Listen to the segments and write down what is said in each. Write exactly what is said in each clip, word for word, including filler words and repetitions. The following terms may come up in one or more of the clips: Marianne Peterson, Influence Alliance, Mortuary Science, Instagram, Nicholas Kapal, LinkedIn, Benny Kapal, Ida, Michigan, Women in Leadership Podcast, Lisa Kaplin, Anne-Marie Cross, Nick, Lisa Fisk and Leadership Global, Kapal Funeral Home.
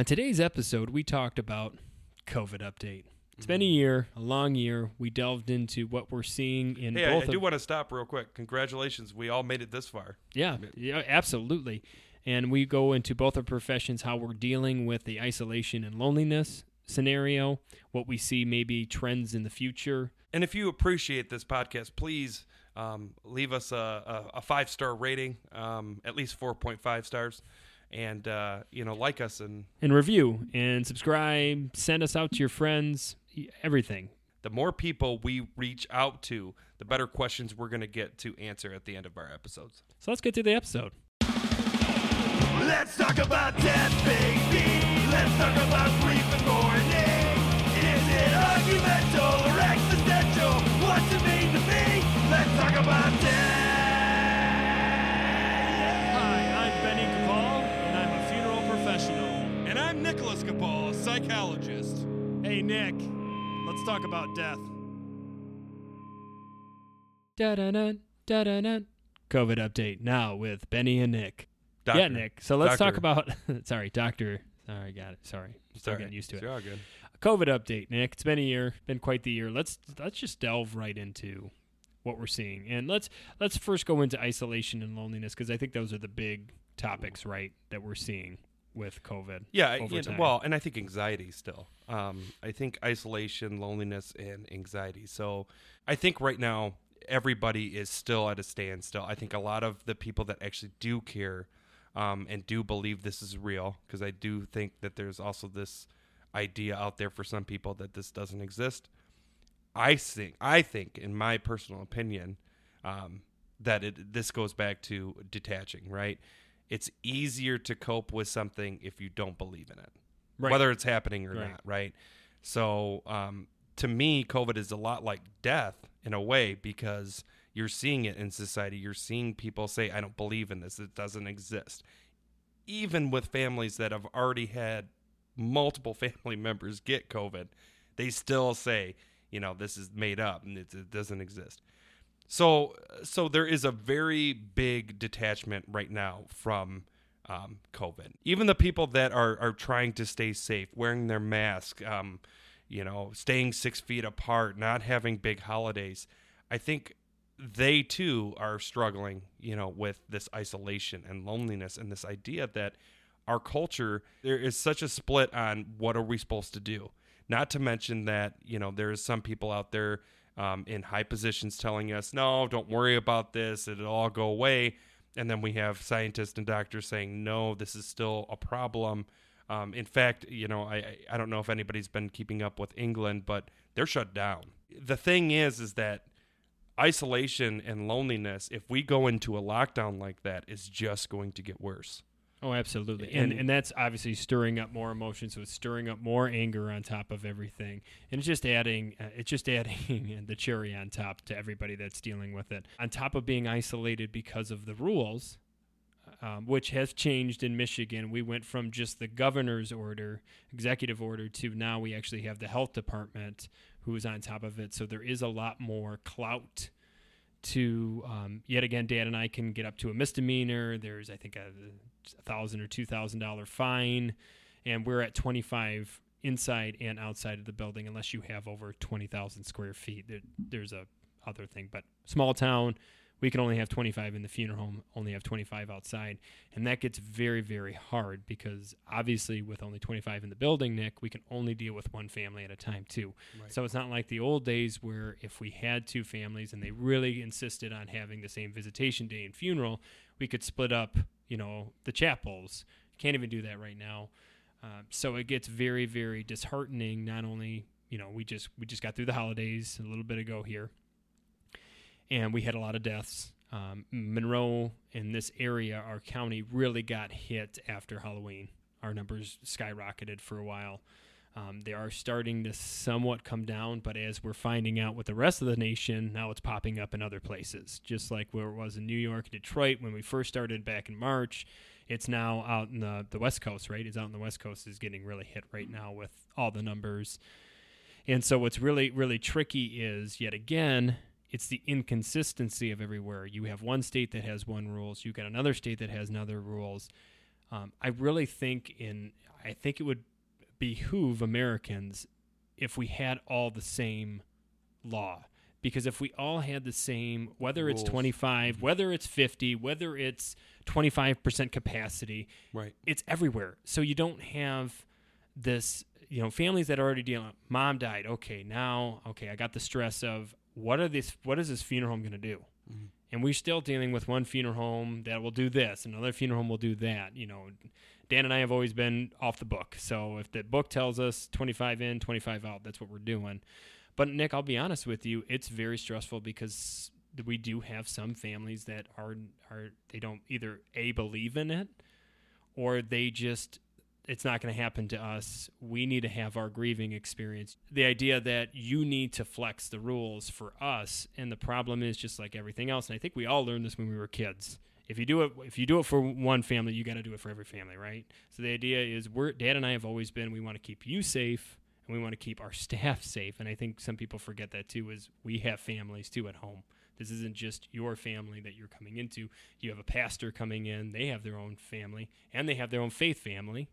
On today's episode, we talked about COVID update. It's been a year, a long year. We delved into what we're seeing in hey, both. I, I do of, want to stop real quick. Congratulations. We all made it this far. Yeah, yeah, absolutely. And we go into both our professions, how we're dealing with the isolation and loneliness scenario, what we see maybe trends in the future. And if you appreciate this podcast, please um, leave us a, a, a five-star rating, um, at least four point five stars. And, uh, you know, like us and... And review and subscribe, send us out to your friends, everything. The more people we reach out to, the better questions we're going to get to answer at the end of our episodes. So let's get to the episode. Let's talk about death, baby. Let's talk about grief and mourning. Is it argumental or existential? What's it mean to me? Let's talk about death. Hi, I'm Benny Kapal. And I'm Nicholas Kapal, psychologist. Hey, Nick, let's talk about death. Da-da-dun, da-da-dun. COVID update now with Benny and Nick. Doctor. Yeah, Nick. So let's Doctor. talk about... sorry, doctor. Sorry, got it. Sorry. Still getting used to it. You're all good. COVID update, Nick. It's been a year. Been quite the year. Let's let's just delve right into what we're seeing. And let's let's first go into isolation and loneliness, because I think those are the big topics, right, that we're seeing with COVID. Yeah, you know, well, and I think anxiety still. Um, I think isolation, loneliness, and anxiety. So I think right now everybody is still at a standstill. I think a lot of the people that actually do care um, and do believe this is real, because I do think that there's also this idea out there for some people that this doesn't exist. I think, I think, in my personal opinion, um, that it, this goes back to detaching, right? It's easier to cope with something if you don't believe in it, right, whether it's happening or right. not, right? So um, to me, COVID is a lot like death in a way, because you're seeing it in society. You're seeing people say, I don't believe in this. It doesn't exist. Even with families that have already had multiple family members get COVID, they still say, you know, this is made up and it, it doesn't exist. So so there is a very big detachment right now from um, COVID. Even the people that are, are trying to stay safe, wearing their mask, um, you know, staying six feet apart, not having big holidays, I think they too are struggling, you know, with this isolation and loneliness and this idea that our culture, there is such a split on what are we supposed to do. Not to mention that, you know, there is some people out there Um, in high positions telling us, no, don't worry about this, it'll all go away. And then we have scientists and doctors saying, no, this is still a problem. Um, in fact, you know, I, I don't know if anybody's been keeping up with England, but they're shut down. The thing is, is that isolation and loneliness, if we go into a lockdown like that, is just going to get worse. Oh, absolutely. And, and and that's obviously stirring up more emotion, so it's stirring up more anger on top of everything. And it's just adding uh, it's just adding the cherry on top to everybody that's dealing with it. On top of being isolated because of the rules, um, which has changed in Michigan, we went from just the governor's order, executive order, to now we actually have the health department who is on top of it. So there is a lot more clout to, um, yet again, Dad and I can get up to a misdemeanor. There's, I think, a one thousand dollars or two thousand dollars fine, and we're at twenty-five inside and outside of the building unless you have over twenty thousand square feet. There, there's a other thing, but small town, we can only have twenty-five in the funeral home, only have twenty-five outside, and that gets very, very hard because obviously with only twenty-five in the building, Nick, we can only deal with one family at a time too. Right. So it's not like the old days where if we had two families and they really insisted on having the same visitation day and funeral, we could split up, you know, the chapels. Can't even do that right now. Uh, so it gets very, very disheartening. Not only, you know, we just we just got through the holidays a little bit ago here, and we had a lot of deaths. Um, Monroe and this area, our county, really got hit after Halloween. Our numbers skyrocketed for a while. Um, they are starting to somewhat come down, but as we're finding out with the rest of the nation, now it's popping up in other places, just like where it was in New York, Detroit, when we first started back in March. It's now out in the, the West Coast, right? It's out in the West Coast is getting really hit right now with all the numbers. And so what's really, really tricky is, yet again, it's the inconsistency of everywhere. You have one state that has one rules. You've got another state that has another rules. Um, I really think in I think it would behoove Americans if we had all the same law. Because if we all had the same, whether rules. It's twenty-five, whether it's fifty, whether it's twenty-five percent capacity, right? It's everywhere. So you don't have this, you know, families that are already dealing, mom died. Okay, now, okay, I got the stress of what are these, what is this funeral home going to do? Mm-hmm. And we're still dealing with one funeral home that will do this, another funeral home will do that. You know, Dan and I have always been off the book. So if the book tells us twenty-five in, twenty-five out, that's what we're doing. But, Nick, I'll be honest with you, it's very stressful because we do have some families that are, are they don't either, A, believe in it, or they just, it's not going to happen to us. We need to have our grieving experience. The idea that you need to flex the rules for us, and the problem is just like everything else, and I think we all learned this when we were kids. If you do it, if you do it for one family, you got to do it for every family, right? So the idea is we're, Dad and I have always been, we want to keep you safe. We want to keep our staff safe, and I think some people forget that too, is we have families too at home. This isn't just your family that you're coming into. You have a pastor coming in. They have their own family, and they have their own faith family.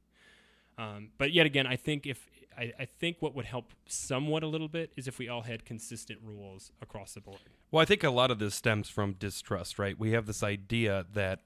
Um, but yet again, I think if I, I think what would help somewhat a little bit is if we all had consistent rules across the board. Well, I think a lot of this stems from distrust, right? We have this idea that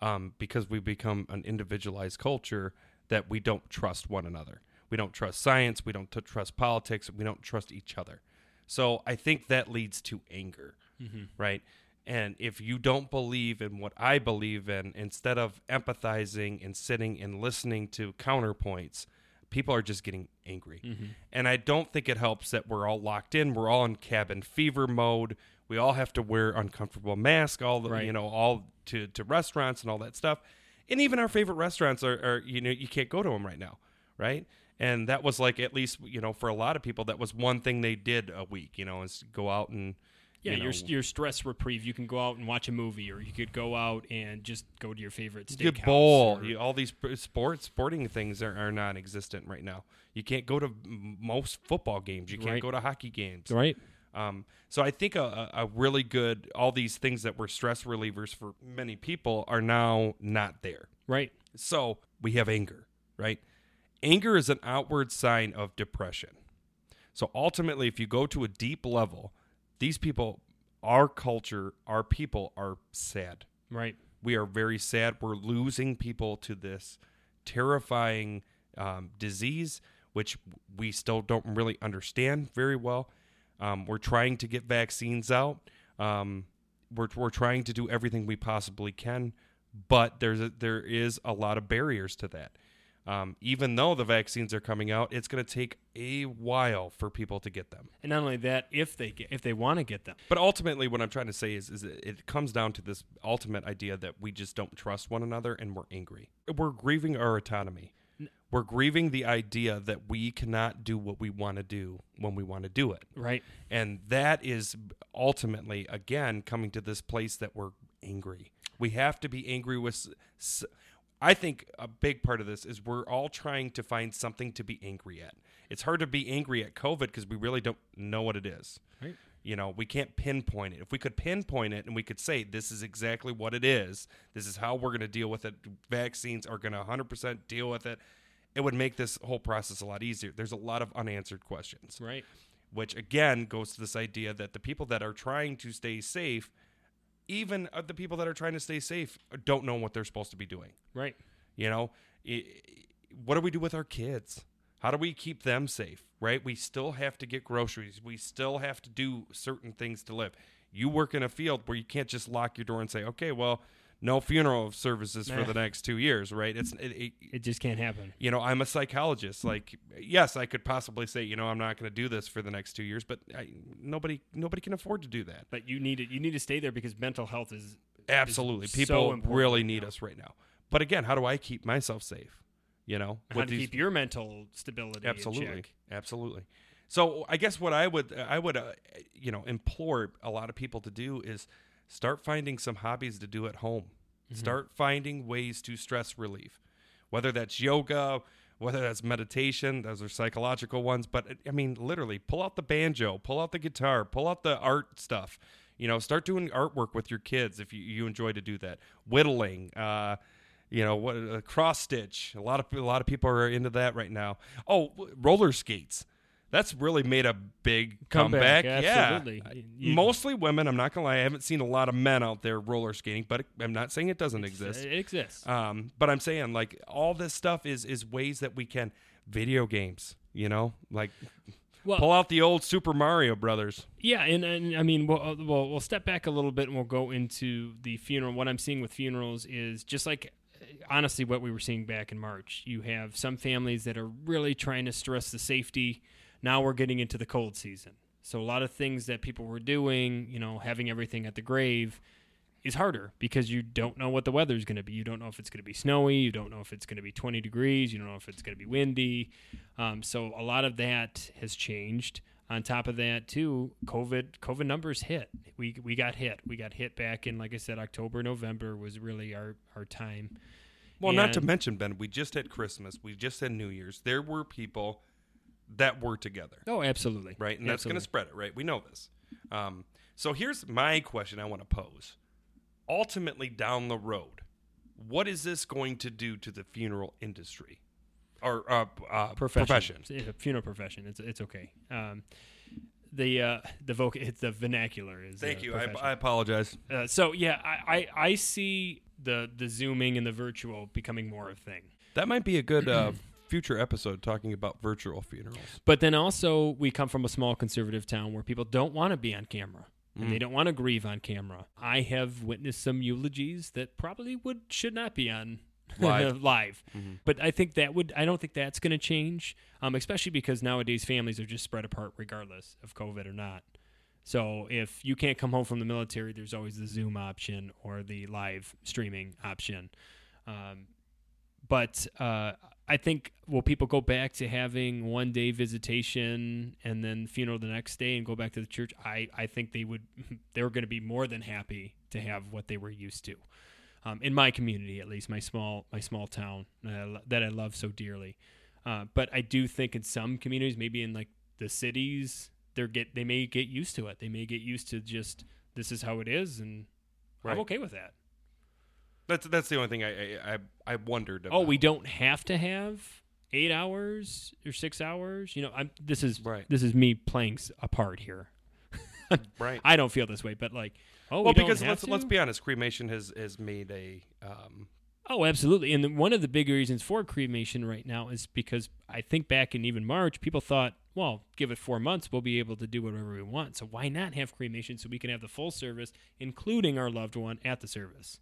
um, because we become an individualized culture that we don't trust one another. We don't trust science. We don't t- trust politics. We don't trust each other. So I think that leads to anger, mm-hmm. right? And if you don't believe in what I believe in, instead of empathizing and sitting and listening to counterpoints, people are just getting angry. Mm-hmm. And I don't think it helps that we're all locked in. We're all in cabin fever mode. We all have to wear uncomfortable masks, all the, right. you know, all to, to restaurants and all that stuff. And even our favorite restaurants are, are, you know, you can't go to them right now, right? And that was like, at least, you know, for a lot of people, that was one thing they did a week, you know, is go out and, yeah, you know, your your stress reprieve. You can go out and watch a movie, or you could go out and just go to your favorite steakhouse. You could bowl. Or, you, all these sports, sporting things are, are non-existent right now. You can't go to most football games. You can't right. go to hockey games. Right. Um, so I think a, a really good, all these things that were stress relievers for many people are now not there. Right. So we have anger, right? Anger is an outward sign of depression. So ultimately, if you go to a deep level, these people, our culture, our people are sad. Right. We are very sad. We're losing people to this terrifying um, disease, which we still don't really understand very well. Um, we're trying to get vaccines out. Um, we're, we're trying to do everything we possibly can, but there's a, there is a lot of barriers to that. Um, even though the vaccines are coming out, it's going to take a while for people to get them. And not only that, if they get, if they want to get them. But ultimately, what I'm trying to say is, is it, it comes down to this ultimate idea that we just don't trust one another, and we're angry. We're grieving our autonomy. No. We're grieving the idea that we cannot do what we want to do when we want to do it. Right. And that is ultimately, again, coming to this place that we're angry. We have to be angry with... S- I think a big part of this is we're all trying to find something to be angry at. It's hard to be angry at COVID because we really don't know what it is. Right. You know, we can't pinpoint it. If we could pinpoint it and we could say this is exactly what it is, this is how we're going to deal with it, vaccines are going to one hundred percent deal with it, it would make this whole process a lot easier. There's a lot of unanswered questions. Right. Which, again, goes to this idea that the people that are trying to stay safe, even the people that are trying to stay safe don't know what they're supposed to be doing. Right. You know, it, what do we do with our kids? How do we keep them safe? Right. We still have to get groceries. We still have to do certain things to live. You work in a field where you can't just lock your door and say, okay, well, no funeral services nah. for the next two years. Right. It's it, it, it just can't happen. You know, I'm a psychologist. Like, yes, I could possibly say, you know, I'm not going to do this for the next two years, but I, nobody nobody can afford to do that. But you need it. You need to stay there because mental health is absolutely is people so really need now. us right now. But again, how do I keep myself safe? You know, and how to these, keep your mental stability. Absolutely, in check. absolutely. So I guess what I would I would uh, you know implore a lot of people to do is start finding some hobbies to do at home. Mm-hmm. Start finding ways to stress relief, whether that's yoga, whether that's meditation, those are psychological ones. But, I mean, literally, pull out the banjo, pull out the guitar, pull out the art stuff. You know, start doing artwork with your kids if you, you enjoy to do that. Whittling, uh, You know, what a cross stitch. A lot of a lot of people are into that right now. Oh, roller skates. That's really made a big comeback. comeback. Absolutely. Yeah. You, mostly women. I'm not going to lie. I haven't seen a lot of men out there roller skating, but I'm not saying it doesn't exist. It exists. Um, but I'm saying, like, all this stuff is is ways that we can. Video games, you know, like well, pull out the old Super Mario Brothers. Yeah, and, and I mean, we'll, we'll, we'll step back a little bit and we'll go into the funeral. What I'm seeing with funerals is just like, honestly, what we were seeing back in March. You have some families that are really trying to stress the safety. Now we're getting into the cold season. So a lot of things that people were doing, you know, having everything at the grave is harder because you don't know what the weather is going to be. You don't know if it's going to be snowy. You don't know if it's going to be twenty degrees. You don't know if it's going to be windy. Um, so a lot of that has changed. On top of that, too, COVID COVID numbers hit. We we got hit. We got hit back in, like I said, October, November was really our, our time. Well, and not to mention, Ben, we just had Christmas. We just had New Year's. There were people that were together. Oh, absolutely. Right? And absolutely. That's going to spread it, right? We know this. Um, so here's my question I want to pose. Ultimately, down the road, what is this going to do to the funeral industry or uh, uh, profession? profession. It's a funeral profession. It's it's okay. Um, the uh, the voc- it's the vernacular is. Thank you. I, I apologize. Uh, so yeah, I, I, I see the the zooming and the virtual becoming more of a thing. That might be a good uh, future episode talking about virtual funerals. But then also, we come from a small conservative town where people don't want to be on camera. And they don't want to grieve on camera. I have witnessed some eulogies that probably would should not be on live. live. Mm-hmm. But I think that would. I don't think that's going to change, um, especially because nowadays families are just spread apart regardless of COVID or not. So if you can't come home from the military, there's always the Zoom option or the live streaming option. Um, but uh, I think, will people go back to having one day visitation and then funeral the next day and go back to the church? I, I think they would, they were going to be more than happy to have what they were used to. Um, in my community, at least, my small my small town uh, that I love so dearly. Uh, but I do think in some communities, maybe in like the cities, they're get they may get used to it. They may get used to just, this is how it is, and right. I'm okay with that. That's that's the only thing I I, I wondered about. Oh, we don't have to have eight hours or six hours. You know, I'm this is right. This is me playing a part here. Right. I don't feel this way, but like, oh, well, we don't because have let's to? let's be honest, cremation has has made a. Um... Oh, absolutely, and the, one of the big reasons for cremation right now is because I think back in even March, people thought, well, give it four months, we'll be able to do whatever we want. So why not have cremation so we can have the full service, including our loved one at the service.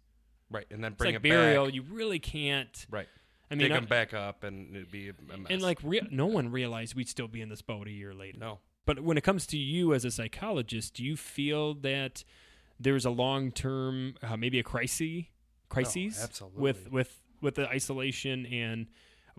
Right, and then bring it's like it burial, back. You really can't. Right, I mean, dig them back up, and it'd be a mess. And like, rea- no one realized we'd still be in this boat a year later. No, but when it comes to you as a psychologist, do you feel that there's a long term, uh, maybe a crisis, crises, oh, absolutely. with with with the isolation and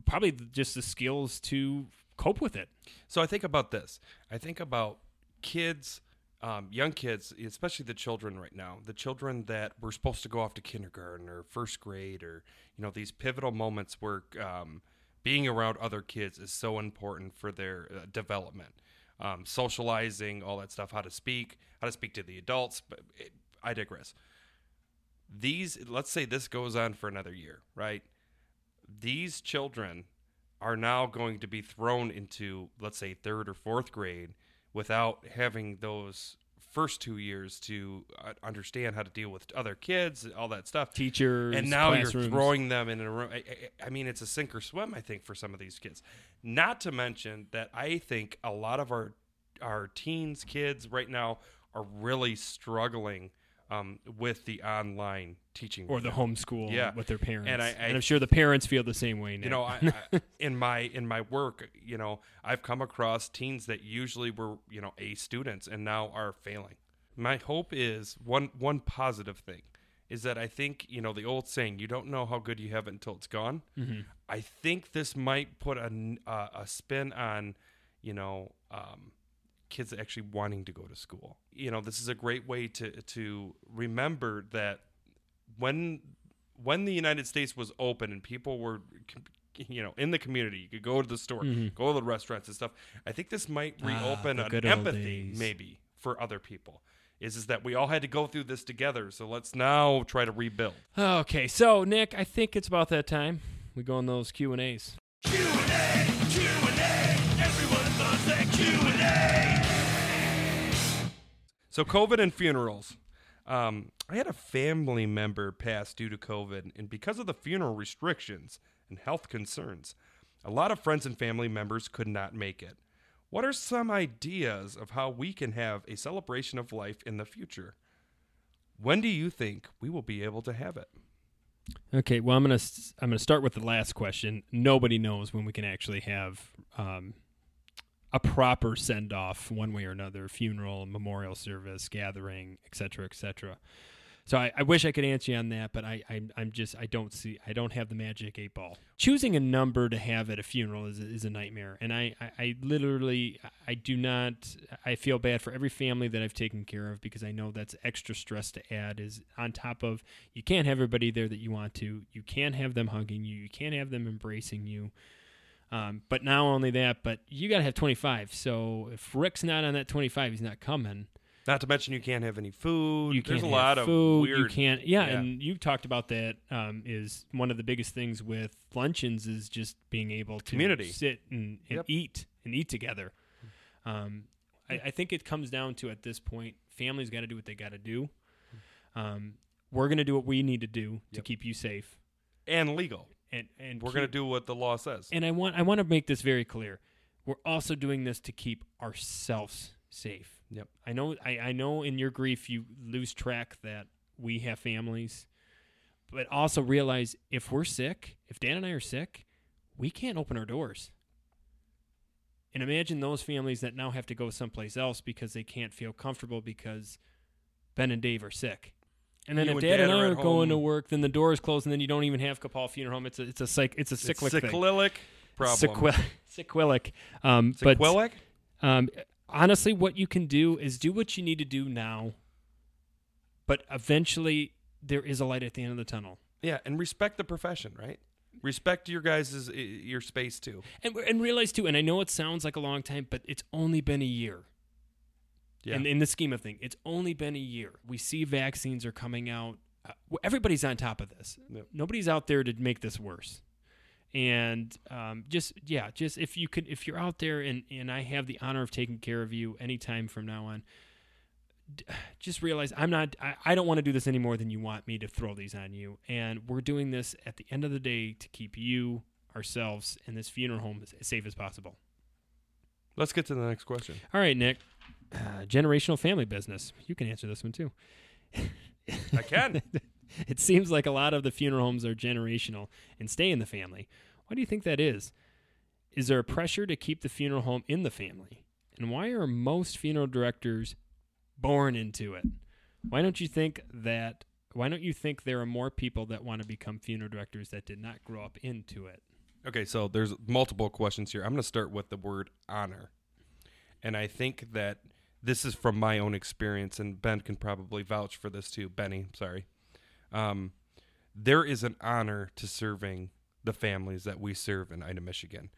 probably just the skills to cope with it? So I think about this. I think about kids. Um, young kids, especially the children right now, the children that were supposed to go off to kindergarten or first grade or, you know, these pivotal moments where um, being around other kids is so important for their uh, development, um, socializing, all that stuff, how to speak, how to speak to the adults. But it, I digress. These, let's say this goes on for another year, right? These children are now going to be thrown into, let's say, third or fourth grade without having those first two years to uh, understand how to deal with other kids, all that stuff. Teachers, and now classrooms. You're throwing them in a room. I, I, I mean, it's a sink or swim, I think, for some of these kids. Not to mention that I think a lot of our our teens, kids right now are really struggling um, with the online teaching. Or the homeschool yeah. with their parents. And, I, I, and I'm sure the parents feel the same way now. You know, I, I, in my in my work, you know, I've come across teens that usually were, you know, A students and now are failing. My hope is one one positive thing is that I think, you know, the old saying, you don't know how good you have it until it's gone. Mm-hmm. I think this might put a, uh, a spin on, you know, um, kids actually wanting to go to school. You know, this is a great way to to remember that When when the United States was open and people were, you know, in the community, you could go to the store, mm-hmm. go to the restaurants and stuff, I think this might reopen ah, an empathy maybe for other people. is, is that we all had to go through this together. So let's now try to rebuild. Okay, so Nick, I think it's about that time we go on those Q and A's. Q and A, Q and A, everyone loves that Q and A. So COVID and funerals. Um, I had a family member pass due to COVID, and because of the funeral restrictions and health concerns, a lot of friends and family members could not make it. What are some ideas of how we can have a celebration of life in the future? When do you think we will be able to have it? Okay, well, I'm gonna I'm gonna start with the last question. Nobody knows when we can actually have um, a proper send off, one way or another, funeral, memorial service, gathering, et cetera, et cetera. So I, I wish I could answer you on that, but I, I I'm just I don't see I don't have the magic eight ball. Choosing a number to have at a funeral is is a nightmare, and I, I, I literally I do not I feel bad for every family that I've taken care of, because I know that's extra stress to add, is on top of you can't have everybody there that you want to, you can't have them hugging you, you can't have them embracing you. Um, but not only that, but you got to have twenty-five. So if Rick's not on that twenty-five, he's not coming. Not to mention you can't have any food. You can't There's a lot food. of weird. You can't, yeah, yeah, and you've talked about that. Um, is one of the biggest things with luncheons is just being able to Community. sit and, and yep. eat and eat together. Um, I, I think it comes down to, at this point, families got to do what they got to do. Um, we're going to do what we need to do to yep. keep you safe and legal, and and we're going to do what the law says. And I want I want to make this very clear. We're also doing this to keep ourselves safe. Yep. I know I, I know in your grief you lose track that we have families, but also realize if we're sick, if Dan and I are sick, we can't open our doors. And imagine those families that now have to go someplace else because they can't feel comfortable because Ben and Dave are sick. And then you if and Dad, Dad and I are going home. to work, then the door is closed, and then you don't even have Kapal Funeral Home. It's a it's a cyc it's a cyclic it's cyclic thing. problem. Cyclic. Um, cyclic? But, um honestly, what you can do is do what you need to do now, but eventually there is a light at the end of the tunnel. Yeah, and respect the profession, right? Respect your guys' your space too, and and realize too. And I know it sounds like a long time, but it's only been a year. Yeah. In, in the scheme of things, it's only been a year. We see vaccines are coming out. Uh, everybody's on top of this. Yep. Nobody's out there to make this worse. And um, just, yeah, just if you could, if you're out there and, and I have the honor of taking care of you anytime from now on, d- just realize I'm not, I, I don't want to do this any more than you want me to throw these on you. And we're doing this at the end of the day to keep you, ourselves, and this funeral home as safe as possible. Let's get to the next question. All right, Nick. Uh, generational family business. You can answer this one too. I can. It seems like a lot of the funeral homes are generational and stay in the family. Why do you think that is? Is there a pressure to keep the funeral home in the family? And why are most funeral directors born into it? Why don't you think that, why don't you think there are more people that want to become funeral directors that did not grow up into it? Okay, so there's multiple questions here. I'm going to start with the word honor. And I think that this is from my own experience, and Ben can probably vouch for this too. Benny, sorry. Um, there is an honor to serving the families that we serve in Ida, Michigan.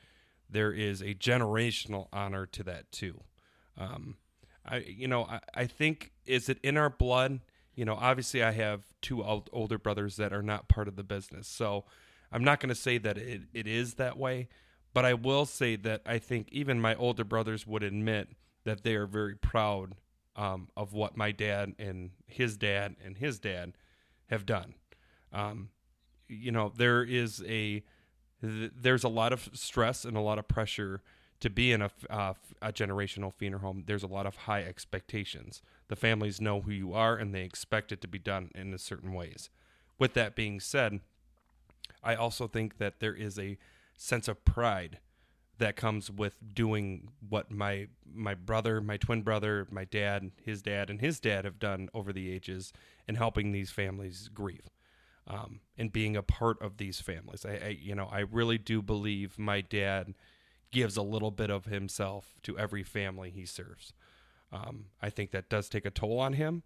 There is a generational honor to that too. Um, I, you know, I, I think, is it in our blood? You know, obviously I have two old, older brothers that are not part of the business. So I'm not going to say that it, it is that way, but I will say that I think even my older brothers would admit that they are very proud, um, of what my dad and his dad and his dad have done. Um, you know, there is a, th- there's a lot of stress and a lot of pressure to be in a, uh, a generational funeral home. There's a lot of high expectations. The families know who you are and they expect it to be done in a certain ways. With that being said, I also think that there is a sense of pride that comes with doing what my, my brother, my twin brother, my dad, his dad, and his dad have done over the ages and helping these families grieve, um, and being a part of these families. I, I, you know, I really do believe my dad gives a little bit of himself to every family he serves. Um, I think that does take a toll on him.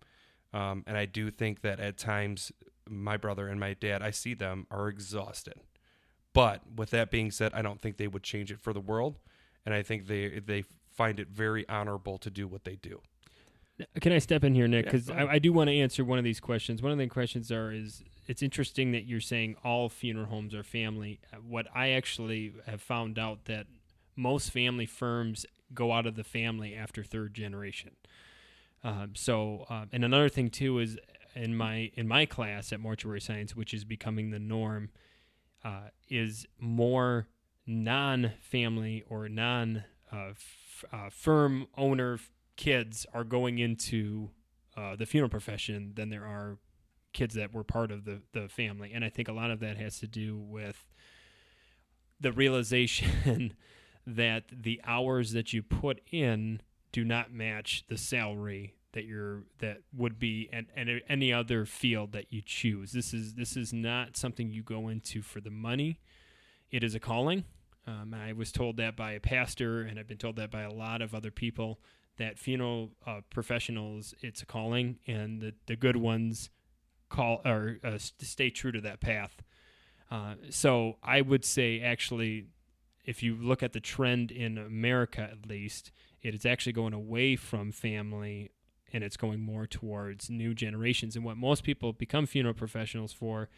Um, and I do think that at times my brother and my dad, I see them are exhausted. But with that being said, I don't think they would change it for the world, and I think they they find it very honorable to do what they do. Can I step in here, Nick? Because yeah, I, I do want to answer one of these questions. One of the questions are is it's interesting that you're saying all funeral homes are family. What I actually have found out that most family firms go out of the family after third generation. Um, so, uh, and another thing too is in my in my class at Mortuary Science, which is becoming the norm, uh, is more non-family or non uh, f- uh, firm owner kids are going into uh, the funeral profession than there are kids that were part of the, the family. And I think a lot of that has to do with the realization that the hours that you put in do not match the salary that you're that would be at, at any other field that you choose. This is this is not something you go into for the money. It is a calling. Um, I was told that by a pastor, and I've been told that by a lot of other people, that funeral uh, professionals, it's a calling, and the, the good ones call or uh, stay true to that path. Uh, so I would say, actually, if you look at the trend in America, at least, it is actually going away from family, and it's going more towards new generations. And what most people become funeral professionals for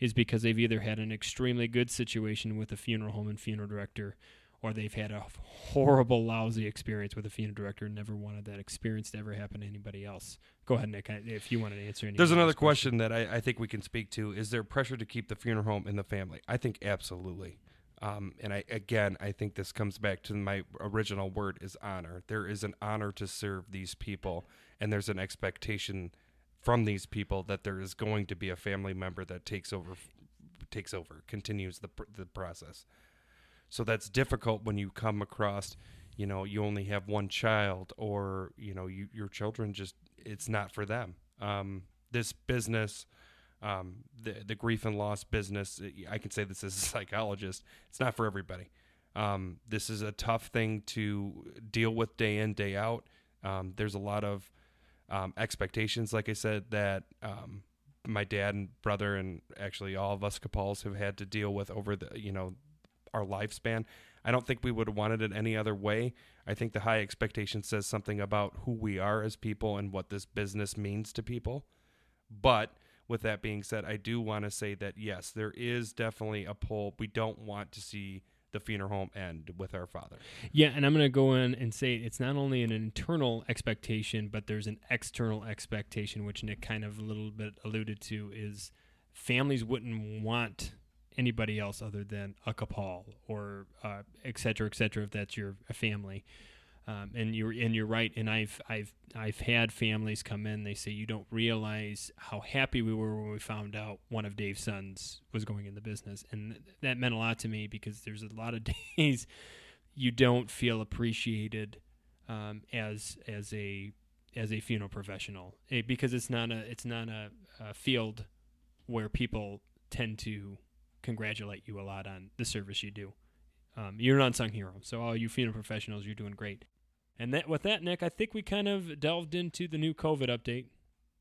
is because they've either had an extremely good situation with a funeral home and funeral director, or they've had a horrible, lousy experience with a funeral director and never wanted that experience to ever happen to anybody else. Go ahead, Nick, if you wanted to answer any. There's another question, question that I, I think we can speak to. Is there pressure to keep the funeral home in the family? I think absolutely. Um, and I again, I think this comes back to my original word is honor. There is an honor to serve these people, and there's an expectation from these people that there is going to be a family member that takes over, takes over, continues the the process. So that's difficult when you come across, you know, you only have one child, or, you know, you, your children just, it's not for them. Um, this business, um, the, the grief and loss business, I can say this as a psychologist, it's not for everybody. Um, this is a tough thing to deal with day in, day out. Um, there's a lot of um, expectations, like I said, that um, my dad and brother and actually all of us Kapals have had to deal with over the, you know, our lifespan. I don't think we would have wanted it any other way. I think the high expectation says something about who we are as people and what this business means to people. But with that being said, I do want to say that, yes, there is definitely a pull. We don't want to see the funeral home end with our father. Yeah, and I'm going to go in and say it's not only an internal expectation, but there's an external expectation, which Nick kind of a little bit alluded to, is families wouldn't want anybody else other than a Kapal or uh, et cetera, et cetera, if that's your family. Um, and you're and you're right. And I've I've I've had families come in. They say you don't realize how happy we were when we found out one of Dave's sons was going in the business, and th- that meant a lot to me because there's a lot of days you don't feel appreciated um, as as a as a funeral professional it, because it's not a it's not a, a field where people tend to congratulate you a lot on the service you do. Um, you're an unsung hero. So all you funeral professionals, you're doing great. And that with that, Nick, I think we kind of delved into the new COVID update.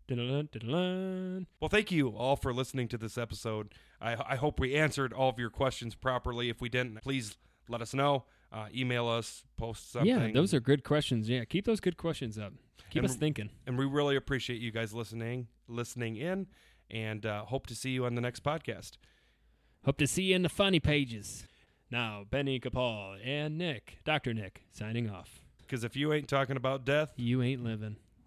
Dun-dun-dun, dun-dun. Well, thank you all for listening to this episode. I, I hope we answered all of your questions properly. If we didn't, please let us know. Uh, email us, post something. Yeah, those are good questions. Yeah, keep those good questions up. Keep and us thinking. And we really appreciate you guys listening, listening in, and uh, hope to see you on the next podcast. Hope to see you in the funny pages. Now, Benny Kapal and Nick, Doctor Nick, signing off. Because if you ain't talking about death, you ain't living.